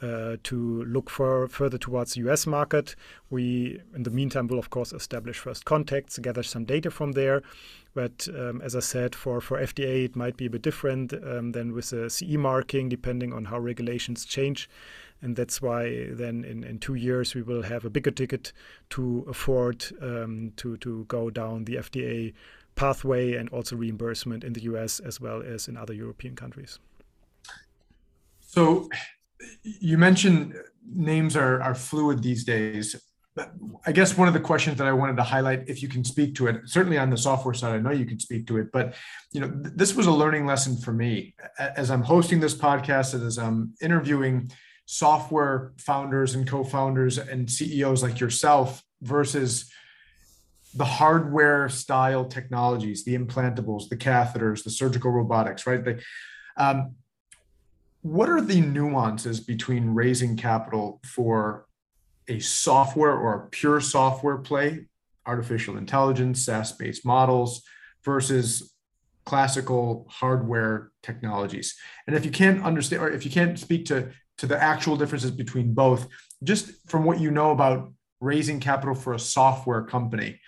to look for further towards the US market. We, in the meantime, will of course establish first contacts, gather some data from there. But as I said, for FDA, it might be a bit different than with a CE marking, depending on how regulations change. And that's why then in 2 years, we will have a bigger ticket to afford to go down the FDA pathway and also reimbursement in the US as well as in other European countries. So you mentioned names are fluid these days. I guess one of the questions that I wanted to highlight, if you can speak to it, certainly on the software side, I know you can speak to it, but you know, this was a learning lesson for me as I'm hosting this podcast and as I'm interviewing software founders and co-founders and CEOs like yourself versus the hardware style technologies, the implantables, the catheters, the surgical robotics, right? What are the nuances between raising capital for a software or a pure software play, artificial intelligence, SaaS-based models versus classical hardware technologies? And if you can't understand, or if you can't speak to the actual differences between both, just from what you know about raising capital for a software company,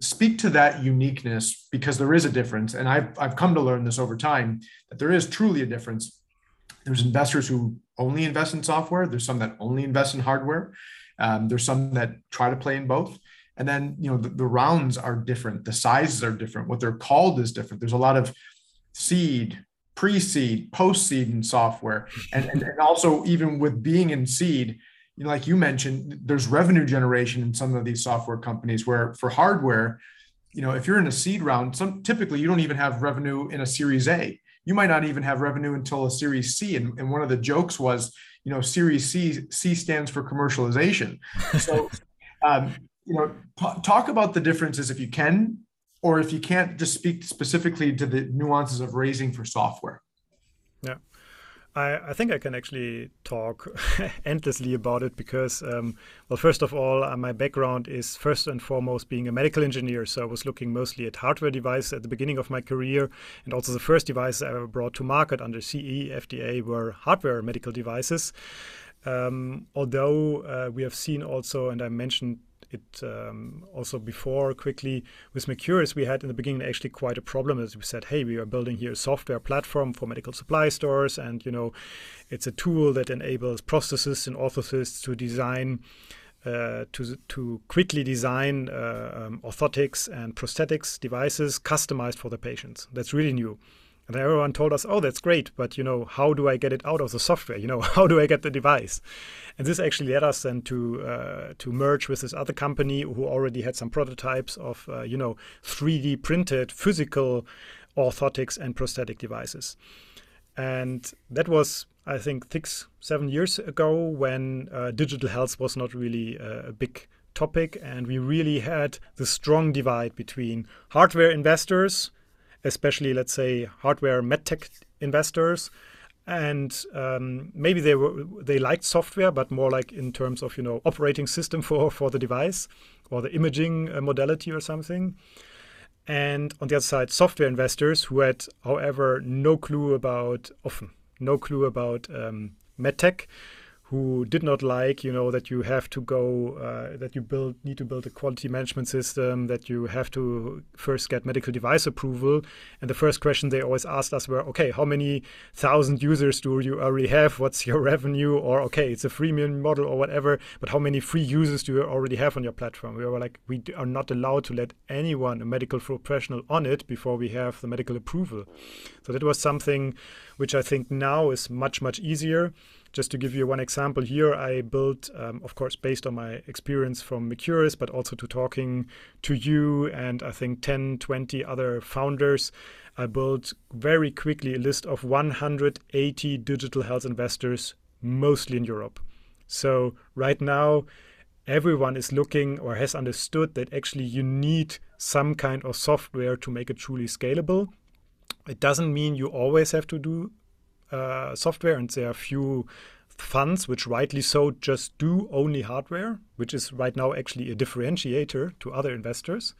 speak to that uniqueness, because there is a difference. And I've come to learn this over time, that there is truly a difference. There's investors who only invest in software. There's some that only invest in hardware. There's some that try to play in both. And then, you know, the rounds are different. The sizes are different. What they're called is different. There's a lot of seed, pre-seed, post-seed in software. And also even with being in seed, you know, like you mentioned, there's revenue generation in some of these software companies where for hardware, you know, if you're in a seed round, typically you don't even have revenue in a Series A. You might not even have revenue until a Series C. And one of the jokes was, you know, Series C stands for commercialization. So, you know, talk about the differences if you can, or if you can't, just speak specifically to the nuances of raising for software. Yeah, I think I can actually talk endlessly about it because, well, first of all, my background is first and foremost being a medical engineer. So I was looking mostly at hardware devices at the beginning of my career. And also the first devices I ever brought to market under CE, FDA were hardware medical devices. Although we have seen also, and I mentioned it also before quickly with Mercurius, we had in the beginning actually quite a problem, as we said, hey, we are building here a software platform for medical supply stores. And, you know, it's a tool that enables prosthetists and orthotists to design, to quickly design orthotics and prosthetics devices customized for the patients. That's really new. And everyone told us, oh, that's great, but, you know, how do I get it out of the software? You know, how do I get the device? And this actually led us then to merge with this other company who already had some prototypes of, you know, 3D printed physical orthotics and prosthetic devices. And that was, I think, 6-7 years ago when digital health was not really a big topic. And we really had the strong divide between hardware investors, especially, let's say, hardware medtech investors, and maybe they liked software, but more like in terms of, you know, operating system for the device or the imaging modality or something. And on the other side, software investors who had, however, no clue about medtech, who did not like, you know, that you have to go, that you need to build a quality management system, that you have to first get medical device approval. And the first question they always asked us were, okay, how many thousand users do you already have? What's your revenue? Or, okay, it's a freemium model or whatever, but how many free users do you already have on your platform? We were like, we are not allowed to let anyone, a medical professional, on it before we have the medical approval. So that was something which I think now is much, much easier. Just to give you one example here, I built, of course, based on my experience from Mecuris, but also to talking to you and I think 10, 20 other founders, I built very quickly a list of 180 digital health investors, mostly in Europe. So right now, everyone is looking or has understood that actually you need some kind of software to make it truly scalable. It doesn't mean you always have to do software, and there are few funds which rightly so just do only hardware, which is right now actually a differentiator to other investors.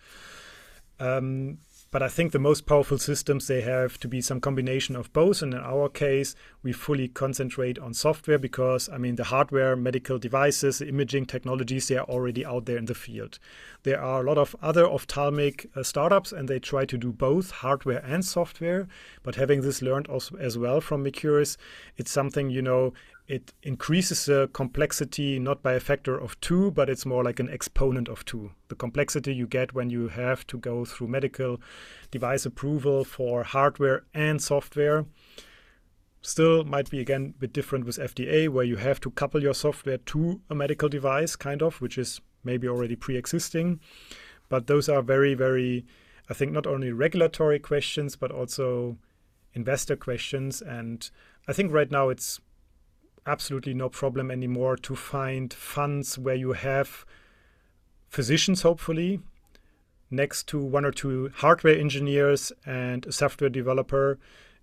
But I think the most powerful systems, they have to be some combination of both. And in our case, we fully concentrate on software because, I mean, the hardware, medical devices, the imaging technologies, they are already out there in the field. There are a lot of other ophthalmic startups, and they try to do both hardware and software. But having this learned also as well from Mecuris, it's something, you know, it increases the complexity not by a factor of 2, but it's more like an exponent of 2. The complexity you get when you have to go through medical device approval for hardware and software. Still might be, again, a bit different with FDA, where you have to couple your software to a medical device, kind of, which is maybe already pre-existing. But those are very, very, I think, not only regulatory questions, but also investor questions. And I think right now it's absolutely no problem anymore to find funds where you have physicians, hopefully, next to one or two hardware engineers and a software developer,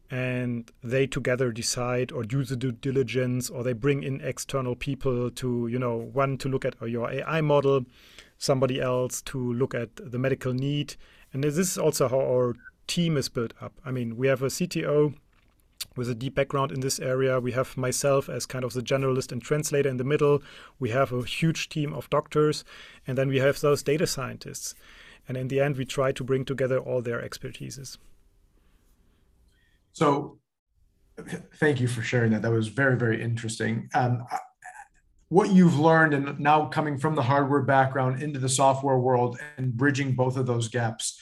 and they together decide or do the due diligence, or they bring in external people to, you know, one to look at your AI model, somebody else to look at the medical need. And this is also how our team is built up. I mean, we have a CTO with a deep background in this area. We have myself as kind of the generalist and translator in the middle. We have a huge team of doctors, and then we have those data scientists. And in the end, we try to bring together all their expertises. So thank you for sharing that. That was very, very interesting. What you've learned, and now coming from the hardware background into the software world and bridging both of those gaps,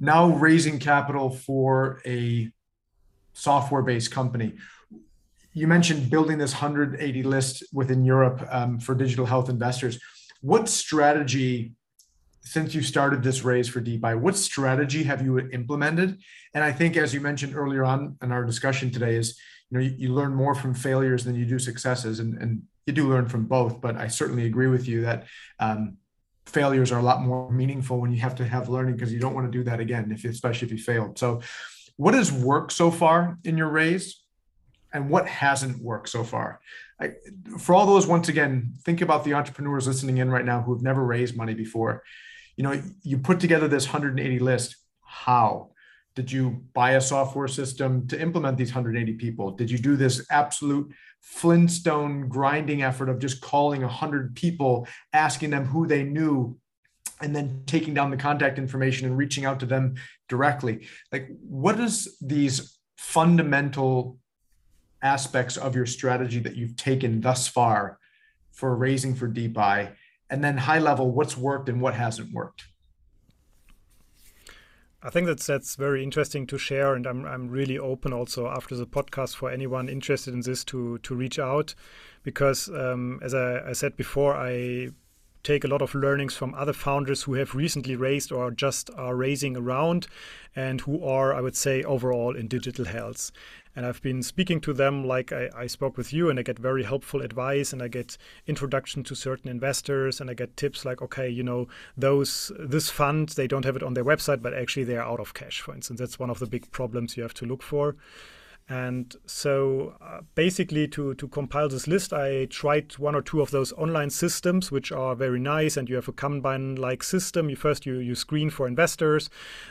now raising capital for a software-based company. You mentioned building this 180 list within Europe for digital health investors. What strategy, since you started this raise for DeepEye, what strategy have you implemented? And I think, as you mentioned earlier on in our discussion today, is, you know, you learn more from failures than you do successes, and you do learn from both. But I certainly agree with you that failures are a lot more meaningful when you have to have learning, because you don't want to do that again, especially if you failed. So what has worked so far in your raise, and what hasn't worked so far? For all those, once again, think about the entrepreneurs listening in right now who have never raised money before. You know, you put together this 180 list. How? Did you buy a software system to implement these 180 people? Did you do this absolute Flintstone grinding effort of just calling 100 people, asking them who they knew, and then taking down the contact information and reaching out to them directly? Like, what is these fundamental aspects of your strategy that you've taken thus far for raising for DeepEye? And then high level, what's worked and what hasn't worked? I think that's very interesting to share, and I'm really open also after the podcast for anyone interested in this to reach out, because as I said before, I take a lot of learnings from other founders who have recently raised or just are raising around, and who are, I would say, overall in digital health. And I've been speaking to them like I spoke with you, and I get very helpful advice, and I get introduction to certain investors, and I get tips like, okay, you know, this fund, they don't have it on their website, but actually they are out of cash, for instance. That's one of the big problems you have to look for. And so basically to compile this list, I tried one or two of those online systems, which are very nice. And you have a Kanban-like system. You first screen for investors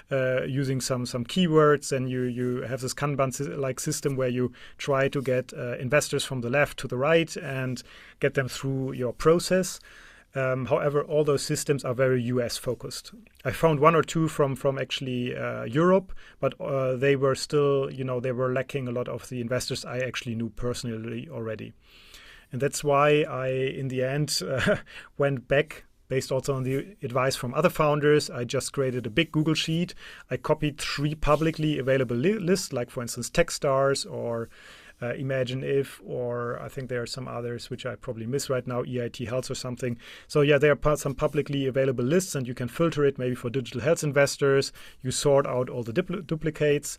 using some keywords, and you have this Kanban-like system where you try to get investors from the left to the right and get them through your process. However, all those systems are very US focused. I found one or two from actually Europe, but they were still, you know, they were lacking a lot of the investors I actually knew personally already. And that's why I, in the end, went back based also on the advice from other founders. I just created a big Google sheet. I copied 3 publicly available lists, like, for instance, Techstars or Imagine If, or I think there are some others which I probably miss right now, EIT Health or something. So yeah, there are some publicly available lists, and you can filter it maybe for digital health investors. You sort out all the duplicates,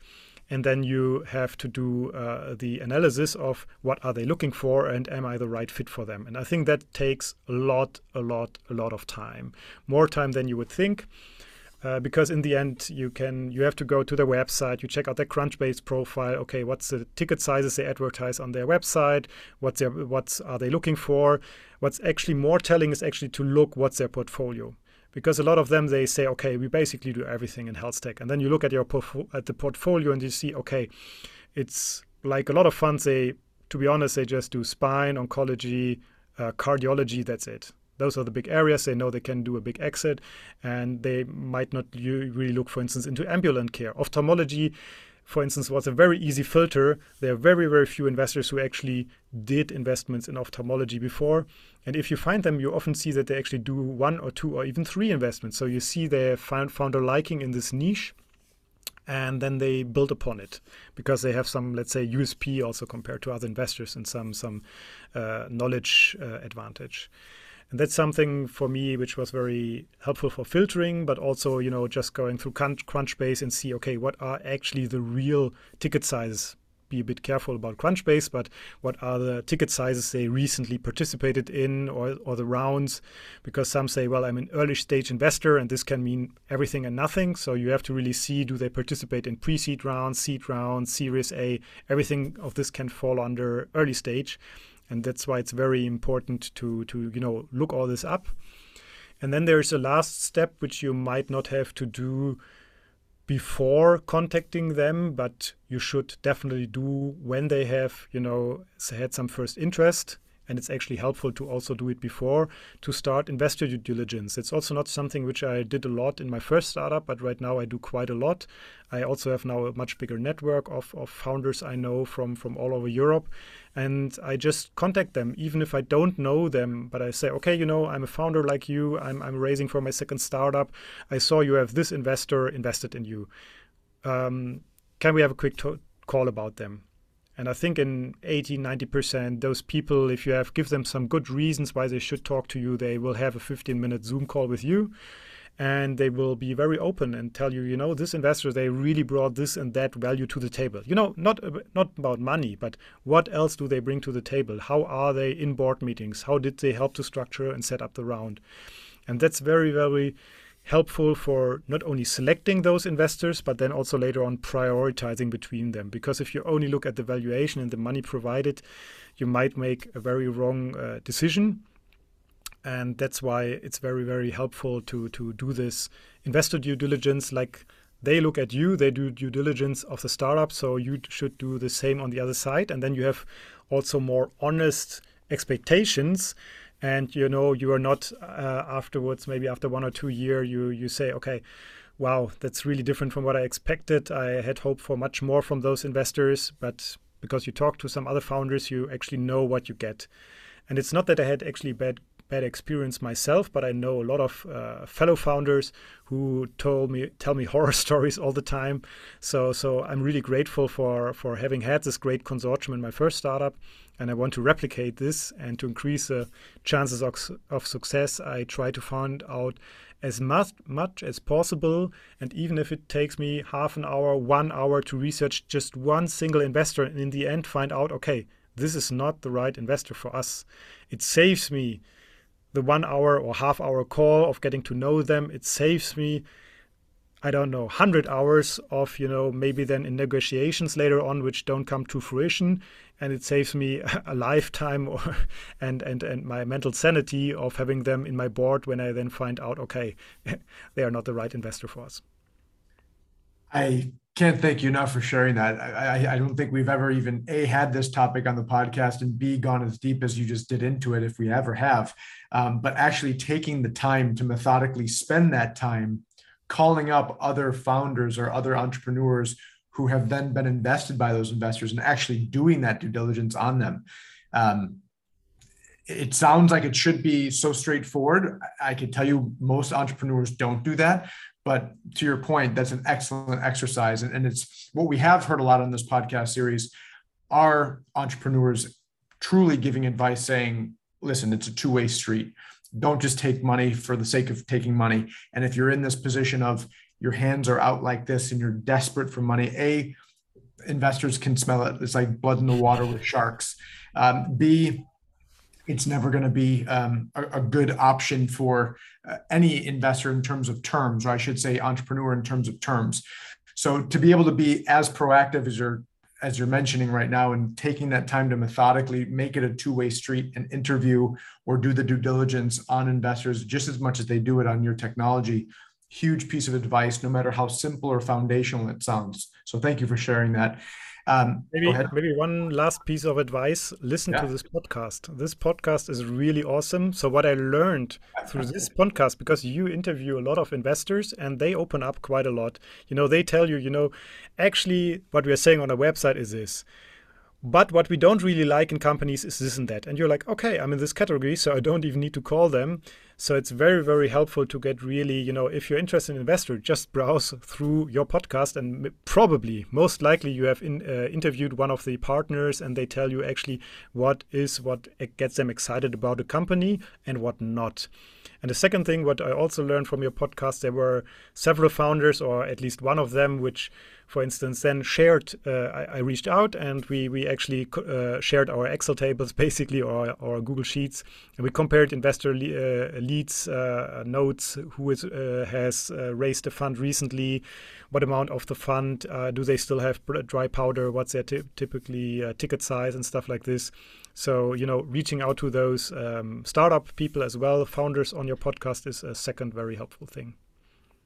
and then you have to do the analysis of what are they looking for and am I the right fit for them. And I think that takes a lot of time, more time than you would think. Because in the end, you have to go to their website, you check out their Crunchbase profile. Okay, what's the ticket sizes they advertise on their website? What are they looking for? What's actually more telling is actually to look what's their portfolio, because a lot of them, they say, okay, we basically do everything in health tech, and then you look at the portfolio and you see, okay, it's like a lot of funds. To be honest, they just do spine, oncology, cardiology. That's it. Those are the big areas. They know they can do a big exit, and they might not really look, for instance, into ambulant care. Ophthalmology, for instance, was a very easy filter. There are very, very few investors who actually did investments in ophthalmology before. And if you find them, you often see that they actually do 1 or 2 or even 3 investments. So you see they found a liking in this niche, and then they build upon it because they have some, let's say, USP also compared to other investors, and some knowledge advantage. And that's something for me which was very helpful for filtering, but also, you know, just going through Crunchbase and see, okay, what are actually the real ticket sizes? Be a bit careful about Crunchbase, but what are the ticket sizes they recently participated in, or the rounds? Because some say, well, I'm an early stage investor, and this can mean everything and nothing. So you have to really see, do they participate in pre-seed rounds, seed rounds, Series A? Everything of this can fall under early stage. And that's why it's very important to you know, look all this up. And then there's a last step, which you might not have to do before contacting them, but you should definitely do when they have, you know, had some first interest. And it's actually helpful to also do it before, to start investor due diligence. It's also not something which I did a lot in my first startup, but right now I do quite a lot. I also have now a much bigger network of founders I know from all over Europe. And I just contact them, even if I don't know them, but I say, okay, you know, I'm a founder like you, I'm raising for my second startup. I saw you have this investor invested in you. Can we have a quick call about them? And I think in 80, 90%, those people, if you have give them some good reasons why they should talk to you, they will have a 15-minute Zoom call with you, and they will be very open and tell you, you know, this investor, they really brought this and that value to the table. You know, not about money, but what else do they bring to the table? How are they in board meetings? How did they help to structure and set up the round? And that's very, very helpful for not only selecting those investors, but then also later on prioritizing between them. Because if you only look at the valuation and the money provided, you might make a very wrong decision. And that's why it's very, very helpful to do this investor due diligence. Like they look at you, they do due diligence of the startup. So you should do the same on the other side. And then you have also more honest expectations. And, you know, you are not afterwards, maybe after 1 or 2 years, you say, okay, wow, that's really different from what I expected. I had hoped for much more from those investors, but because you talk to some other founders, you actually know what you get. And it's not that I had actually bad experience myself, but I know a lot of fellow founders who tell me horror stories all the time. So I'm really grateful for having had this great consortium in my first startup, and I want to replicate this. And to increase the chances of success, I try to find out as much as possible. And even if it takes me half an hour, 1 hour to research just one single investor, and in the end find out, okay, this is not the right investor for us. It saves me the 1 hour or half hour call of getting to know them. It saves me, I don't know, 100 hours of, you know, maybe then in negotiations later on, which don't come to fruition. And it saves me a lifetime or, and my mental sanity of having them in my board when I then find out, okay, they are not the right investor for us. I can't thank you enough for sharing that. I don't think we've ever even A, had this topic on the podcast, and B, gone as deep as you just did into it, if we ever have. But actually taking the time to methodically spend that time calling up other founders or other entrepreneurs who have then been invested by those investors and actually doing that due diligence on them. It sounds like it should be so straightforward. I can tell you most entrepreneurs don't do that. But to your point, that's an excellent exercise. And it's what we have heard a lot on this podcast series are entrepreneurs truly giving advice saying, listen, it's a two-way street. Don't just take money for the sake of taking money. And if you're in this position of your hands are out like this and you're desperate for money, A, investors can smell it. It's like blood in the water with sharks. B, it's never going to be a good option for any investor in terms of terms, or I should say entrepreneur in terms of terms. So to be able to be as proactive as you're mentioning right now and taking that time to methodically make it a two-way street and interview or do the due diligence on investors just as much as they do it on your technology, huge piece of advice, no matter how simple or foundational it sounds. So thank you for sharing that. Maybe one last piece of advice. Listen to this podcast. This podcast is really awesome. So what I learned through this podcast, because you interview a lot of investors and they open up quite a lot. You know, they tell you, you know, actually what we are saying on our website is this. But what we don't really like in companies is this and that. And you're like, okay, I'm in this category, so I don't even need to call them. So it's very, very helpful to get really, you know, if you're interested in investor, just browse through your podcast, and probably, most likely, you have interviewed one of the partners, and they tell you actually what gets them excited about the company and what not. And the second thing, what I also learned from your podcast, there were several founders, or at least one of them, which, for instance, then shared, I reached out and we actually shared our Excel tables, basically, or our Google Sheets. And we compared investor leads, notes, who is, has raised a fund recently, what amount of the fund, do they still have dry powder, what's their typically ticket size and stuff like this. So, you know, reaching out to those startup people as well, founders on your podcast, is a second very helpful thing.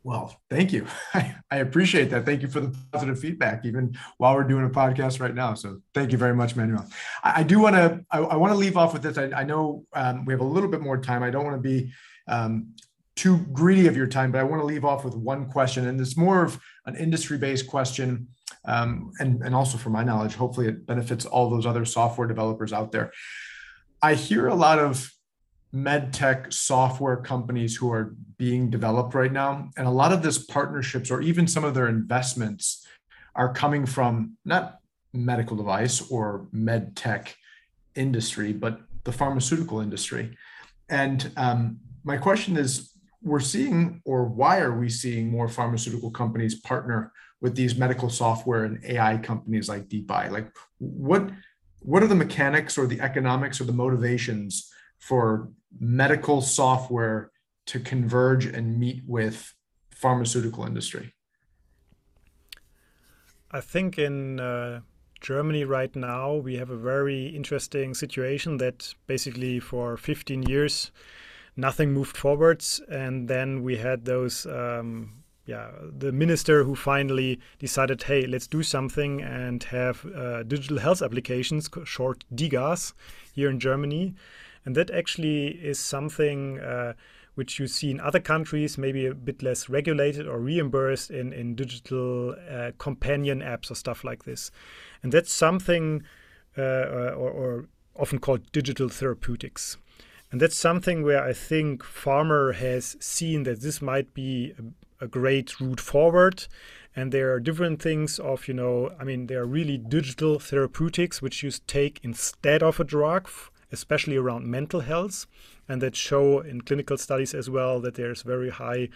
Well, thank you. I appreciate that. Thank you for the positive feedback, even while we're doing a podcast right now. So thank you very much, Manuel. I want to leave off with this. I know we have a little bit more time. I don't want to be too greedy of your time, but I want to leave off with one question. And it's more of an industry-based question. And also for my knowledge, hopefully it benefits all those other software developers out there. I hear a lot of medtech software companies who are being developed right now. And a lot of this partnerships, or even some of their investments, are coming from not medical device or med tech industry, but the pharmaceutical industry. And my question is, we're seeing, or why are we seeing more pharmaceutical companies partner with these medical software and AI companies like DeepEye? Like, what are the mechanics or the economics or the motivations for medical software to converge and meet with pharmaceutical industry? I think in Germany right now, we have a very interesting situation that basically for 15 years, nothing moved forwards. And then we had those, the minister who finally decided, hey, let's do something and have digital health applications, short DIGAS, here in Germany. And that actually is something which you see in other countries, maybe a bit less regulated or reimbursed in digital companion apps or stuff like this. And that's something or often called digital therapeutics. And that's something where I think pharma has seen that this might be a great route forward. And there are different things of, you know, I mean, there are really digital therapeutics which you take instead of a drug, especially around mental health, and that show in clinical studies as well that there's very high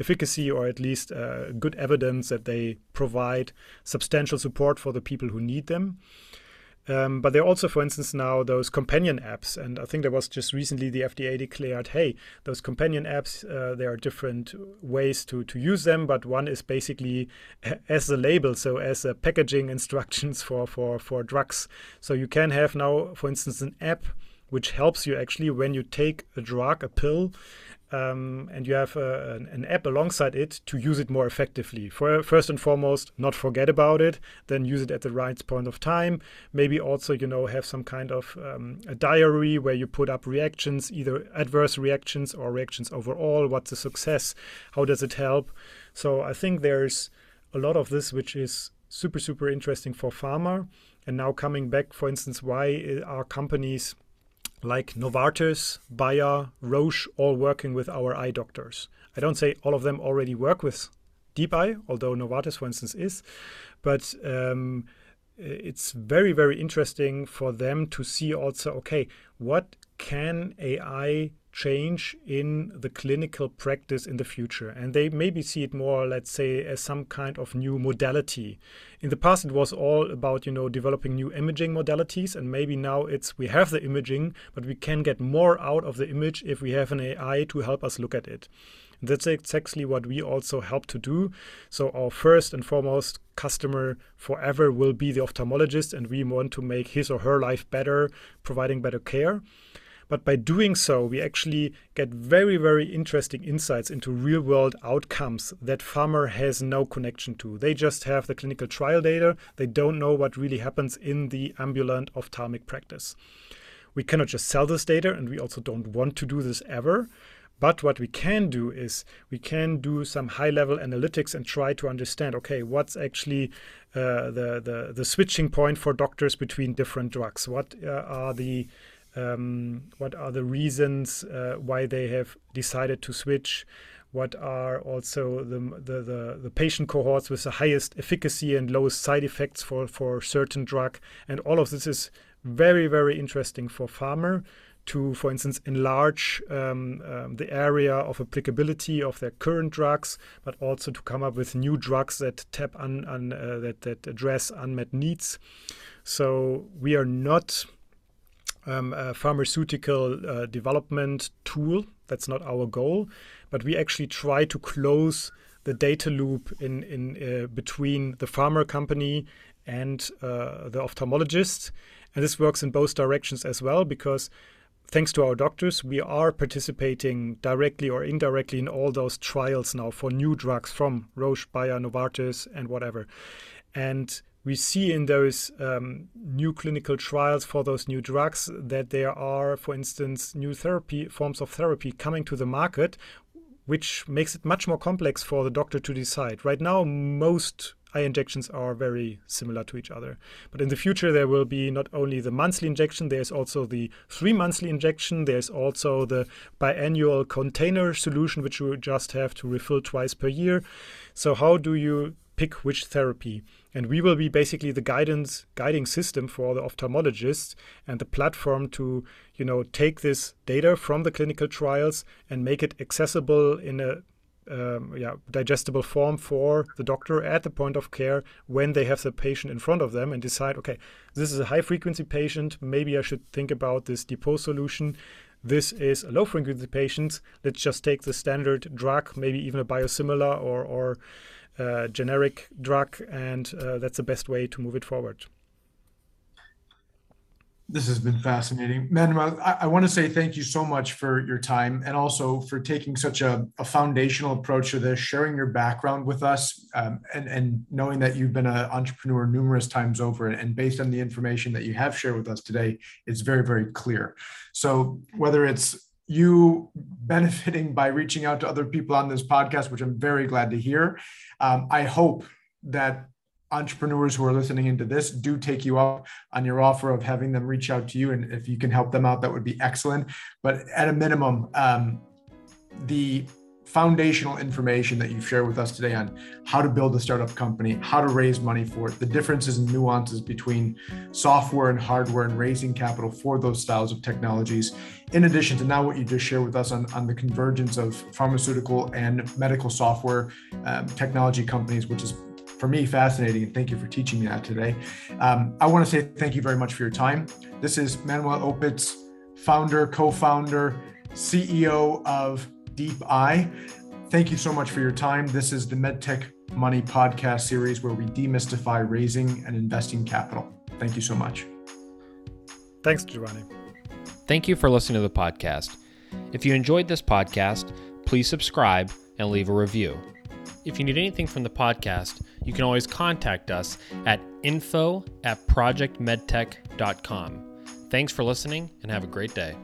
efficacy, or at least good evidence that they provide substantial support for the people who need them. But there are also, for instance, now those companion apps. And I think there was just recently the FDA declared, hey, those companion apps, there are different ways to use them. But one is basically as the label, so as a packaging instructions for drugs. So you can have now, for instance, an app which helps you actually when you take a drug, a pill, and you have an app alongside it to use it more effectively. First and foremost, not forget about it, then use it at the right point of time. Maybe also, you know, have some kind of a diary where you put up reactions, either adverse reactions or reactions overall. What's the success? How does it help? So I think there's a lot of this which is super, super interesting for pharma. And now coming back, for instance, why are companies like Novartis, Bayer, Roche, all working with our eye doctors? I don't say all of them already work with DeepEye, although Novartis, for instance, is. But it's very, very interesting for them to see also, okay, what can AI change in the clinical practice in the future? And they maybe see it more, let's say, as some kind of new modality. In the past, it was all about, you know, developing new imaging modalities, and maybe now it's we have the imaging, but we can get more out of the image if we have an AI to help us look at it. And that's exactly what we also help to do. So our first and foremost customer forever will be the ophthalmologist, and we want to make his or her life better, providing better care. But by doing so, we actually get very, very interesting insights into real-world outcomes that pharma has no connection to. They just have the clinical trial data. They don't know what really happens in the ambulant ophthalmic practice. We cannot just sell this data, and we also don't want to do this ever. But what we can do is we can do some high-level analytics and try to understand, okay, what's actually the switching point for doctors between different drugs? What are the what are the reasons why they have decided to switch, what are also the patient cohorts with the highest efficacy and lowest side effects for certain drug. And all of this is very, very interesting for pharma to, for instance, enlarge the area of applicability of their current drugs, but also to come up with new drugs that tap on that address unmet needs. So we are not a pharmaceutical development tool. That's not our goal, but we actually try to close the data loop in between the pharma company and the ophthalmologist. And this works in both directions as well, because thanks to our doctors, we are participating directly or indirectly in all those trials now for new drugs from Roche, Bayer, Novartis, and whatever. And we see in those new clinical trials for those new drugs that there are, for instance, new forms of therapy coming to the market, which makes it much more complex for the doctor to decide. Right now, most eye injections are very similar to each other. But in the future, there will be not only the monthly injection, there's also the 3-monthly injection, there's also the biannual container solution, which you just have to refill twice per year. So how do you pick which therapy? And we will be basically the guiding system for the ophthalmologists and the platform to, you know, take this data from the clinical trials and make it accessible in a digestible form for the doctor at the point of care when they have the patient in front of them and decide, okay, this is a high-frequency patient. Maybe I should think about this depot solution. This is a low-frequency patient. Let's just take the standard drug, maybe even a biosimilar or generic drug, and that's the best way to move it forward. This has been fascinating. Manuel, I want to say thank you so much for your time and also for taking such a foundational approach to this, sharing your background with us, and knowing that you've been an entrepreneur numerous times over. And based on the information that you have shared with us today, it's very, very clear. So whether it's you benefiting by reaching out to other people on this podcast, which I'm very glad to hear, I hope that entrepreneurs who are listening into this do take you up on your offer of having them reach out to you. And if you can help them out, that would be excellent. But at a minimum, the foundational information that you've shared with us today on how to build a startup company, how to raise money for it, the differences and nuances between software and hardware and raising capital for those styles of technologies, in addition to now what you just shared with us on the convergence of pharmaceutical and medical software technology companies, which is, for me, fascinating, and thank you for teaching me that today. I want to say thank you very much for your time. This is Manuel Opitz, founder, co-founder, CEO of DeepEye. Thank you so much for your time. This is the MedTech Money podcast series where we demystify raising and investing capital. Thank you so much. Thanks, Giovanni. Thank you for listening to the podcast. If you enjoyed this podcast, please subscribe and leave a review. If you need anything from the podcast, you can always contact us at info@projectmedtech.com. Thanks for listening and have a great day.